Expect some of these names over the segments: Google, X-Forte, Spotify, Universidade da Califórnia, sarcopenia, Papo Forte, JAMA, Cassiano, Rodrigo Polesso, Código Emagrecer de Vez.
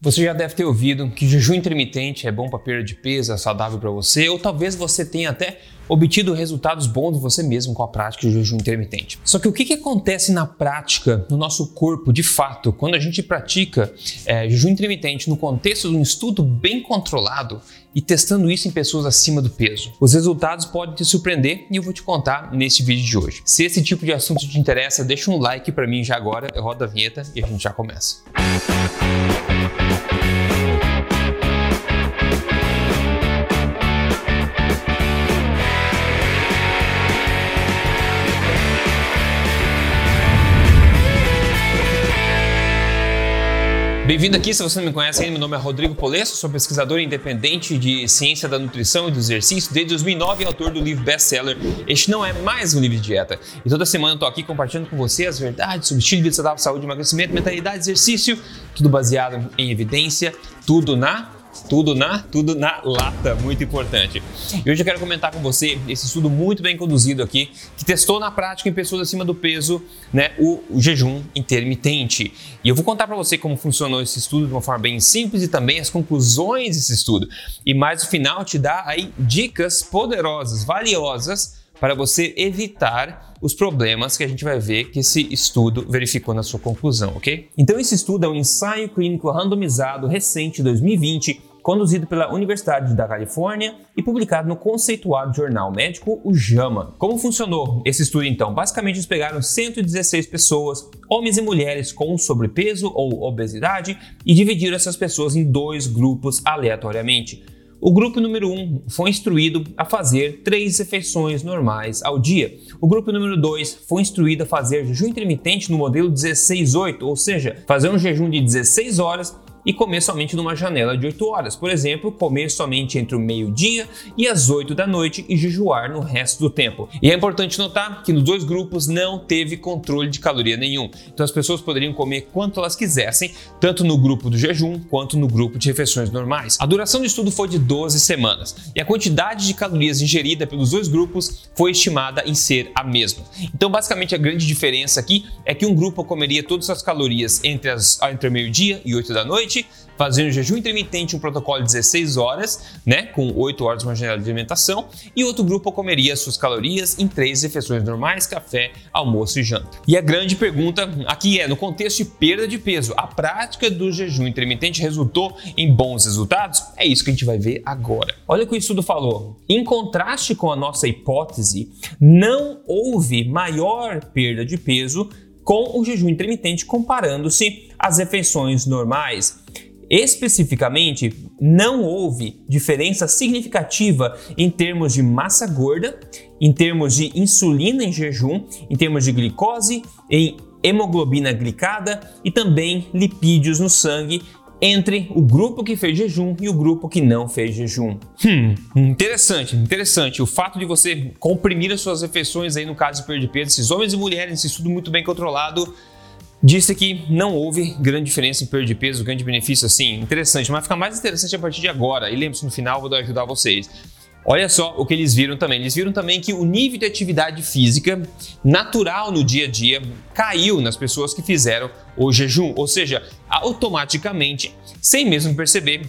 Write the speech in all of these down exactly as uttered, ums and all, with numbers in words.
Você já deve ter ouvido que jejum intermitente é bom para perda de peso, é saudável para você, ou talvez você tenha até obtido resultados bons você mesmo com a prática de jejum intermitente. Só que o que, que acontece na prática, no nosso corpo, de fato, quando a gente pratica é, jejum intermitente no contexto de um estudo bem controlado e testando isso em pessoas acima do peso? Os resultados podem te surpreender e eu vou te contar nesse vídeo de hoje. Se esse tipo de assunto te interessa, deixa um like para mim já agora, eu rodo a vinheta e a gente já começa. Bem-vindo aqui, se você não me conhece ainda, meu nome é Rodrigo Polesso, sou pesquisador independente de ciência da nutrição e do exercício, desde dois mil e nove autor do livro best-seller Este Não É Mais Um Livro de Dieta. E toda semana eu tô aqui compartilhando com você as verdades sobre estilo de vida saudável, saúde, emagrecimento, mentalidade, exercício, tudo baseado em evidência, tudo na... Tudo na, tudo na lata, muito importante. E hoje eu quero comentar com você esse estudo muito bem conduzido aqui, que testou na prática em pessoas acima do peso, né, o, o jejum intermitente. E eu vou contar para você como funcionou esse estudo de uma forma bem simples e também as conclusões desse estudo. E mais no final te dá aí dicas poderosas, valiosas, para você evitar os problemas que a gente vai ver que esse estudo verificou na sua conclusão, ok? Então esse estudo é um ensaio clínico randomizado recente, dois mil e vinte, conduzido pela Universidade da Califórnia e publicado no conceituado jornal médico, o JAMA. Como funcionou esse estudo então? Basicamente eles pegaram cento e dezesseis pessoas, homens e mulheres com sobrepeso ou obesidade, e dividiram essas pessoas em dois grupos aleatoriamente. O grupo número um foi instruído a fazer três refeições normais ao dia. O grupo número dois foi instruído a fazer jejum intermitente no modelo dezesseis oito, ou seja, fazer um jejum de dezesseis horas e comer somente numa janela de oito horas. Por exemplo, comer somente entre o meio-dia e as oito da noite e jejuar no resto do tempo. E é importante notar que nos dois grupos não teve controle de caloria nenhum. Então as pessoas poderiam comer quanto elas quisessem, tanto no grupo do jejum quanto no grupo de refeições normais. A duração do estudo foi de doze semanas e a quantidade de calorias ingerida pelos dois grupos foi estimada em ser a mesma. Então basicamente a grande diferença aqui é que um grupo comeria todas as calorias entre, as, entre o meio-dia e oito da noite, fazendo jejum intermitente, um protocolo de dezesseis horas, né, com oito horas de uma janela de alimentação, e outro grupo comeria suas calorias em três refeições normais, café, almoço e janta. E a grande pergunta aqui é, no contexto de perda de peso, a prática do jejum intermitente resultou em bons resultados? É isso que a gente vai ver agora. Olha o que o estudo falou. Em contraste com a nossa hipótese, não houve maior perda de peso com o jejum intermitente comparando-se às refeições normais. Especificamente, não houve diferença significativa em termos de massa gorda, em termos de insulina em jejum, em termos de glicose, em hemoglobina glicada e também lipídios no sangue, entre o grupo que fez jejum e o grupo que não fez jejum. Hum, interessante, interessante. O fato de você comprimir as suas refeições aí no caso de perda de peso, esses homens e mulheres, esse estudo muito bem controlado, disse que não houve grande diferença em perda de peso, grande benefício assim. Interessante, mas fica mais interessante a partir de agora. E lembre-se, no final vou ajudar vocês. Olha só o que eles viram também. Eles viram também que o nível de atividade física natural no dia a dia caiu nas pessoas que fizeram o jejum. Ou seja, automaticamente, sem mesmo perceber,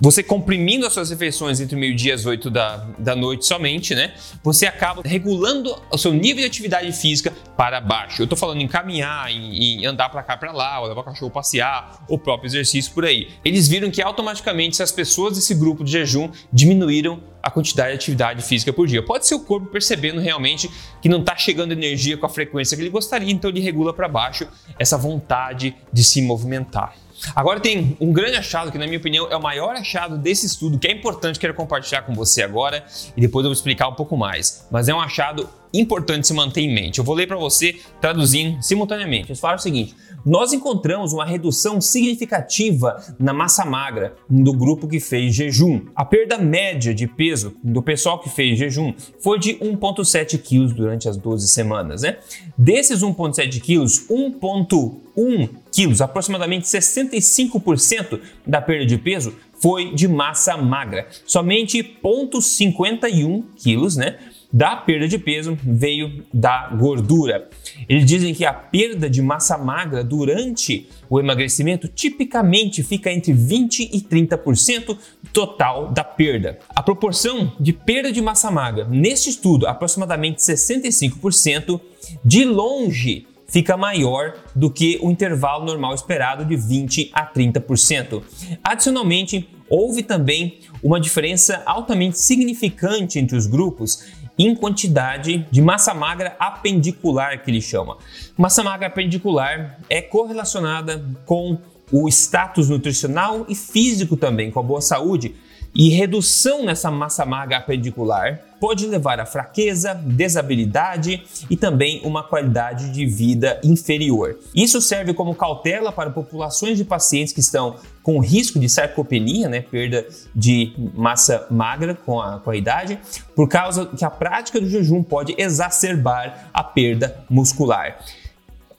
você comprimindo as suas refeições entre o meio-dia e as oito da, da noite somente, né? Você acaba regulando o seu nível de atividade física para baixo. Eu tô falando em caminhar, em, em andar para cá, para lá, ou levar o cachorro passear, o próprio exercício por aí. Eles viram que automaticamente, se as pessoas desse grupo de jejum diminuíram a quantidade de atividade física por dia. Pode ser o corpo percebendo realmente que não está chegando energia com a frequência que ele gostaria, então ele regula para baixo essa vontade de se movimentar. Agora tem um grande achado que, na minha opinião, é o maior achado desse estudo, que é importante, quero compartilhar com você agora e depois eu vou explicar um pouco mais, mas é um achado importante se manter em mente. Eu vou ler para você traduzindo simultaneamente. Eles falaram o seguinte: nós encontramos uma redução significativa na massa magra do grupo que fez jejum. A perda média de peso do pessoal que fez jejum foi de um vírgula sete quilos durante as doze semanas, né? Desses um vírgula sete quilos, um vírgula um quilos, aproximadamente sessenta e cinco por cento da perda de peso foi de massa magra. Somente zero vírgula cinquenta e um quilos, né? da perda de peso veio da gordura. Eles dizem que a perda de massa magra durante o emagrecimento tipicamente fica entre vinte por cento e trinta por cento do total da perda. A proporção de perda de massa magra neste estudo, aproximadamente sessenta e cinco por cento, de longe fica maior do que o intervalo normal esperado de vinte por cento a trinta por cento. Adicionalmente, houve também uma diferença altamente significante entre os grupos em quantidade de massa magra apendicular, que ele chama. Massa magra apendicular é correlacionada com o status nutricional e físico também, com a boa saúde, e redução nessa massa magra apendicular pode levar à fraqueza, desabilidade e também uma qualidade de vida inferior. Isso serve como cautela para populações de pacientes que estão com risco de sarcopenia, né, perda de massa magra com a, com a idade, por causa que a prática do jejum pode exacerbar a perda muscular.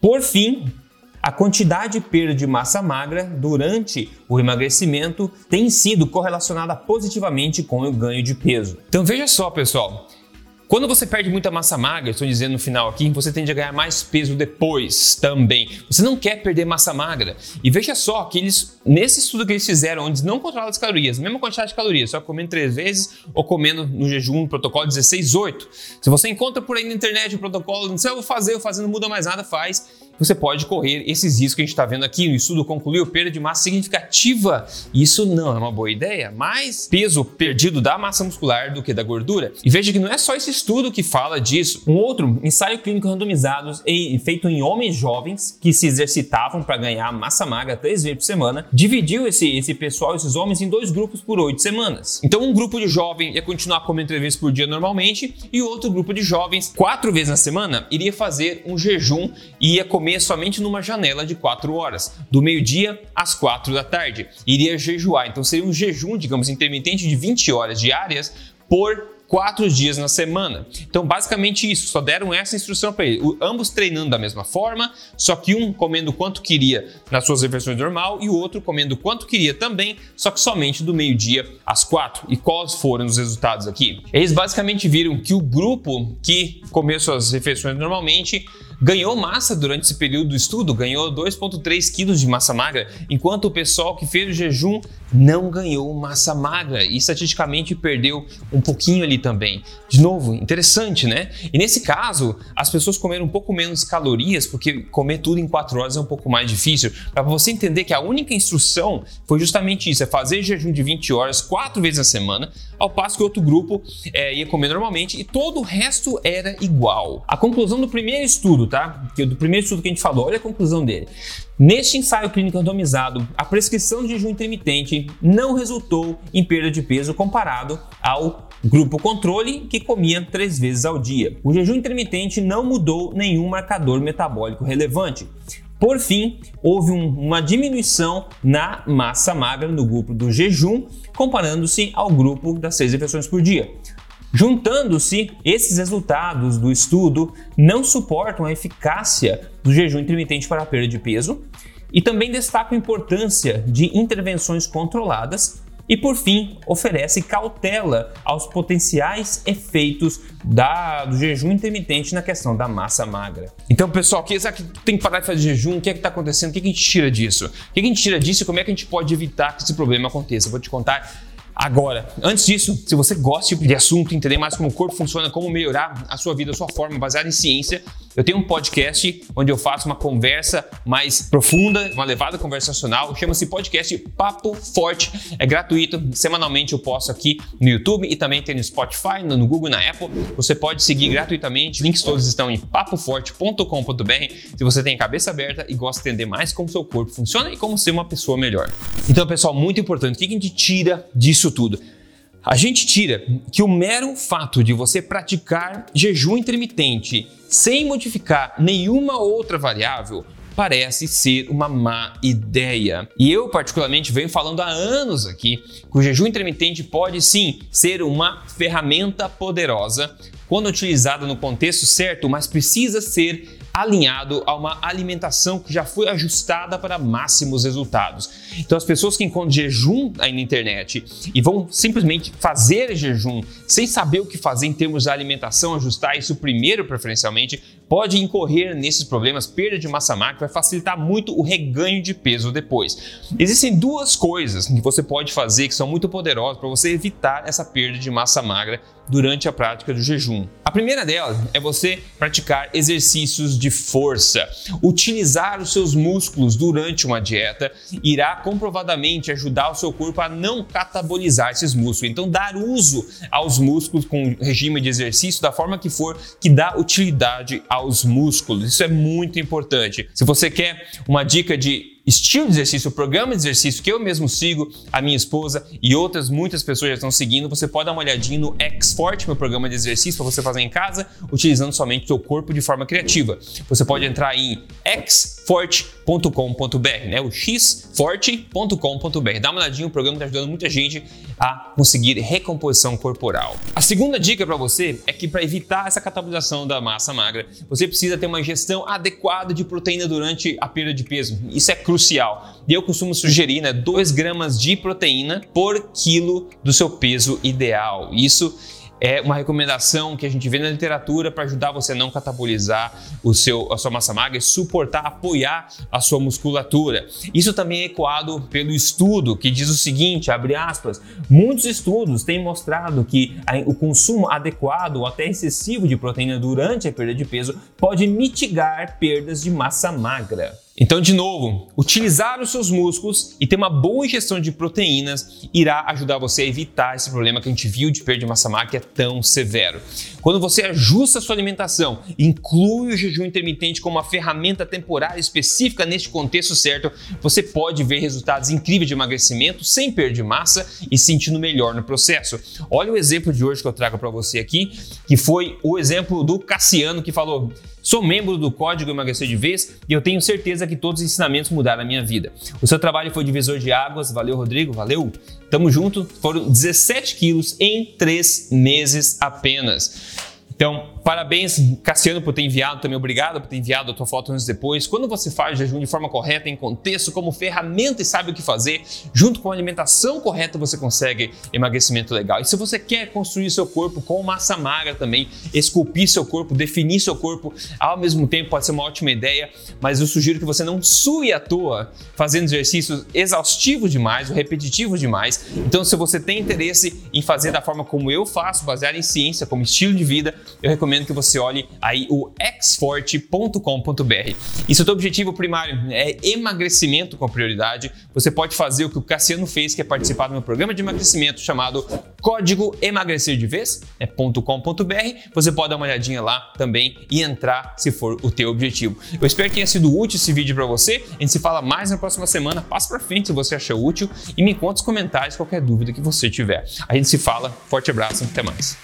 Por fim, a quantidade de perda de massa magra durante o emagrecimento tem sido correlacionada positivamente com o ganho de peso. Então veja só, pessoal, quando você perde muita massa magra, estou dizendo no final aqui, você tende a ganhar mais peso depois também. Você não quer perder massa magra. E veja só que eles, nesse estudo que eles fizeram, onde eles não controlaram as calorias, mesma quantidade de calorias, só comendo três vezes ou comendo no jejum, no protocolo dezesseis oito. Se você encontra por aí na internet o protocolo, não sei, eu vou fazer, eu fazendo, não muda mais nada, faz. Você pode correr esses riscos que a gente está vendo aqui. O estudo concluiu perda de massa significativa. Isso não é uma boa ideia. Mais peso perdido da massa muscular do que da gordura. E veja que não é só esse estudo que fala disso. Um outro ensaio clínico randomizado feito em homens jovens que se exercitavam para ganhar massa magra três vezes por semana dividiu esse, esse pessoal, esses homens, em dois grupos por oito semanas. Então um grupo de jovem ia continuar comendo três vezes por dia normalmente e outro grupo de jovens quatro vezes na semana iria fazer um jejum e ia comer somente numa janela de quatro horas, do meio-dia às quatro da tarde. Iria jejuar, então seria um jejum, digamos, intermitente de vinte horas diárias por quatro dias na semana. Então, basicamente isso, só deram essa instrução para ele. O, ambos treinando da mesma forma, só que um comendo quanto queria nas suas refeições normal e o outro comendo quanto queria também, só que somente do meio-dia às quatro. E quais foram os resultados aqui? Eles basicamente viram que o grupo que comeu suas refeições normalmente ganhou massa durante esse período do estudo, ganhou dois vírgula três quilos de massa magra, enquanto o pessoal que fez o jejum não ganhou massa magra e estatisticamente perdeu um pouquinho ali também. De novo, interessante, né? E nesse caso, as pessoas comeram um pouco menos calorias, porque comer tudo em quatro horas é um pouco mais difícil. Para você entender que a única instrução foi justamente isso, é fazer jejum de vinte horas quatro vezes na semana, ao passo que outro grupo é, ia comer normalmente e todo o resto era igual. A conclusão do primeiro estudo, tá? Do primeiro estudo que a gente falou, olha a conclusão dele. Neste ensaio clínico randomizado, a prescrição de jejum intermitente não resultou em perda de peso comparado ao grupo controle que comia três vezes ao dia. O jejum intermitente não mudou nenhum marcador metabólico relevante. Por fim, houve um, uma diminuição na massa magra no grupo do jejum, comparando-se ao grupo das seis refeições por dia. Juntando-se, esses resultados do estudo não suportam a eficácia do jejum intermitente para a perda de peso e também destacam a importância de intervenções controladas e, por fim, oferece cautela aos potenciais efeitos da, do jejum intermitente na questão da massa magra. Então, pessoal, que, será que tem que parar de fazer jejum? O que é que está acontecendo? O que, é que a gente tira disso? O que, é que a gente tira disso e como é que a gente pode evitar que esse problema aconteça? Eu vou te contar agora. Antes disso, se você gosta de assunto, entender mais como o corpo funciona, como melhorar a sua vida, a sua forma, baseada em ciência, eu tenho um podcast onde eu faço uma conversa mais profunda, uma levada conversacional, chama-se podcast Papo Forte, é gratuito, semanalmente eu posto aqui no YouTube e também tem no Spotify, no Google e na Apple, você pode seguir gratuitamente, links todos estão em papo forte ponto com ponto b r, se você tem a cabeça aberta e gosta de entender mais como seu corpo funciona e como ser uma pessoa melhor. Então, pessoal, muito importante, o que a gente tira disso tudo? A gente tira que o mero fato de você praticar jejum intermitente sem modificar nenhuma outra variável parece ser uma má ideia. E eu, particularmente, venho falando há anos aqui que o jejum intermitente pode sim ser uma ferramenta poderosa quando utilizada no contexto certo, mas precisa ser alinhado a uma alimentação que já foi ajustada para máximos resultados. Então as pessoas que encontram jejum aí na internet e vão simplesmente fazer jejum sem saber o que fazer em termos de alimentação, ajustar isso primeiro preferencialmente, pode incorrer nesses problemas, perda de massa magra, que vai facilitar muito o reganho de peso depois. Existem duas coisas que você pode fazer que são muito poderosas para você evitar essa perda de massa magra durante a prática do jejum. A primeira delas é você praticar exercícios de força. Utilizar os seus músculos durante uma dieta irá comprovadamente ajudar o seu corpo a não catabolizar esses músculos. Então, dar uso aos músculos com regime de exercício da forma que for, que dá utilidade aos músculos. Isso é muito importante. Se você quer uma dica de estilo de exercício, programa de exercício que eu mesmo sigo, a minha esposa e outras muitas pessoas já estão seguindo, você pode dar uma olhadinha no X-Forte, meu programa de exercício para você fazer em casa, utilizando somente o seu corpo de forma criativa. Você pode entrar em x forte ponto com ponto b r, né? O x forte ponto com ponto b r. Dá uma olhadinha, o programa está ajudando muita gente a conseguir recomposição corporal. A segunda dica para você é que, para evitar essa catabolização da massa magra, você precisa ter uma ingestão adequada de proteína durante a perda de peso. Isso é crucial. Crucial. E eu costumo sugerir, né, dois gramas de proteína por quilo do seu peso ideal. Isso é uma recomendação que a gente vê na literatura para ajudar você a não catabolizar o seu, a sua massa magra e suportar, apoiar a sua musculatura. Isso também é ecoado pelo estudo, que diz o seguinte, abre aspas, muitos estudos têm mostrado que o consumo adequado ou até excessivo de proteína durante a perda de peso pode mitigar perdas de massa magra. Então, de novo, utilizar os seus músculos e ter uma boa ingestão de proteínas irá ajudar você a evitar esse problema que a gente viu de perda de massa magra que é tão severo. Quando você ajusta a sua alimentação, inclui o jejum intermitente como uma ferramenta temporária específica neste contexto certo, você pode ver resultados incríveis de emagrecimento sem perda de massa e sentindo melhor no processo. Olha o exemplo de hoje que eu trago para você aqui, que foi o exemplo do Cassiano, que falou: sou membro do Código Emagrecer de Vez e eu tenho certeza que todos os ensinamentos mudaram a minha vida. O seu trabalho foi divisor de águas. Valeu, Rodrigo. Valeu. Tamo junto. Foram dezessete quilos em três meses apenas. Então, parabéns, Cassiano, por ter enviado também. Obrigado por ter enviado a tua foto antes e depois. Quando você faz jejum de forma correta, em contexto, como ferramenta e sabe o que fazer, junto com a alimentação correta, você consegue emagrecimento legal. E se você quer construir seu corpo com massa magra também, esculpir seu corpo, definir seu corpo ao mesmo tempo, pode ser uma ótima ideia, mas eu sugiro que você não sue à toa fazendo exercícios exaustivos demais ou repetitivos demais. Então, se você tem interesse em fazer da forma como eu faço, baseado em ciência, como estilo de vida, eu recomendo que você olhe aí o x forte ponto com ponto b r. E se o teu objetivo primário é emagrecimento com prioridade, você pode fazer o que o Cassiano fez, que é participar do meu programa de emagrecimento chamado Código Emagrecer de Vez, é ponto com ponto b r. Você pode dar uma olhadinha lá também e entrar se for o teu objetivo. Eu espero que tenha sido útil esse vídeo para você. A gente se fala mais na próxima semana. Passa para frente se você achou útil e me conta nos comentários qualquer dúvida que você tiver. A gente se fala. Forte abraço. Até mais.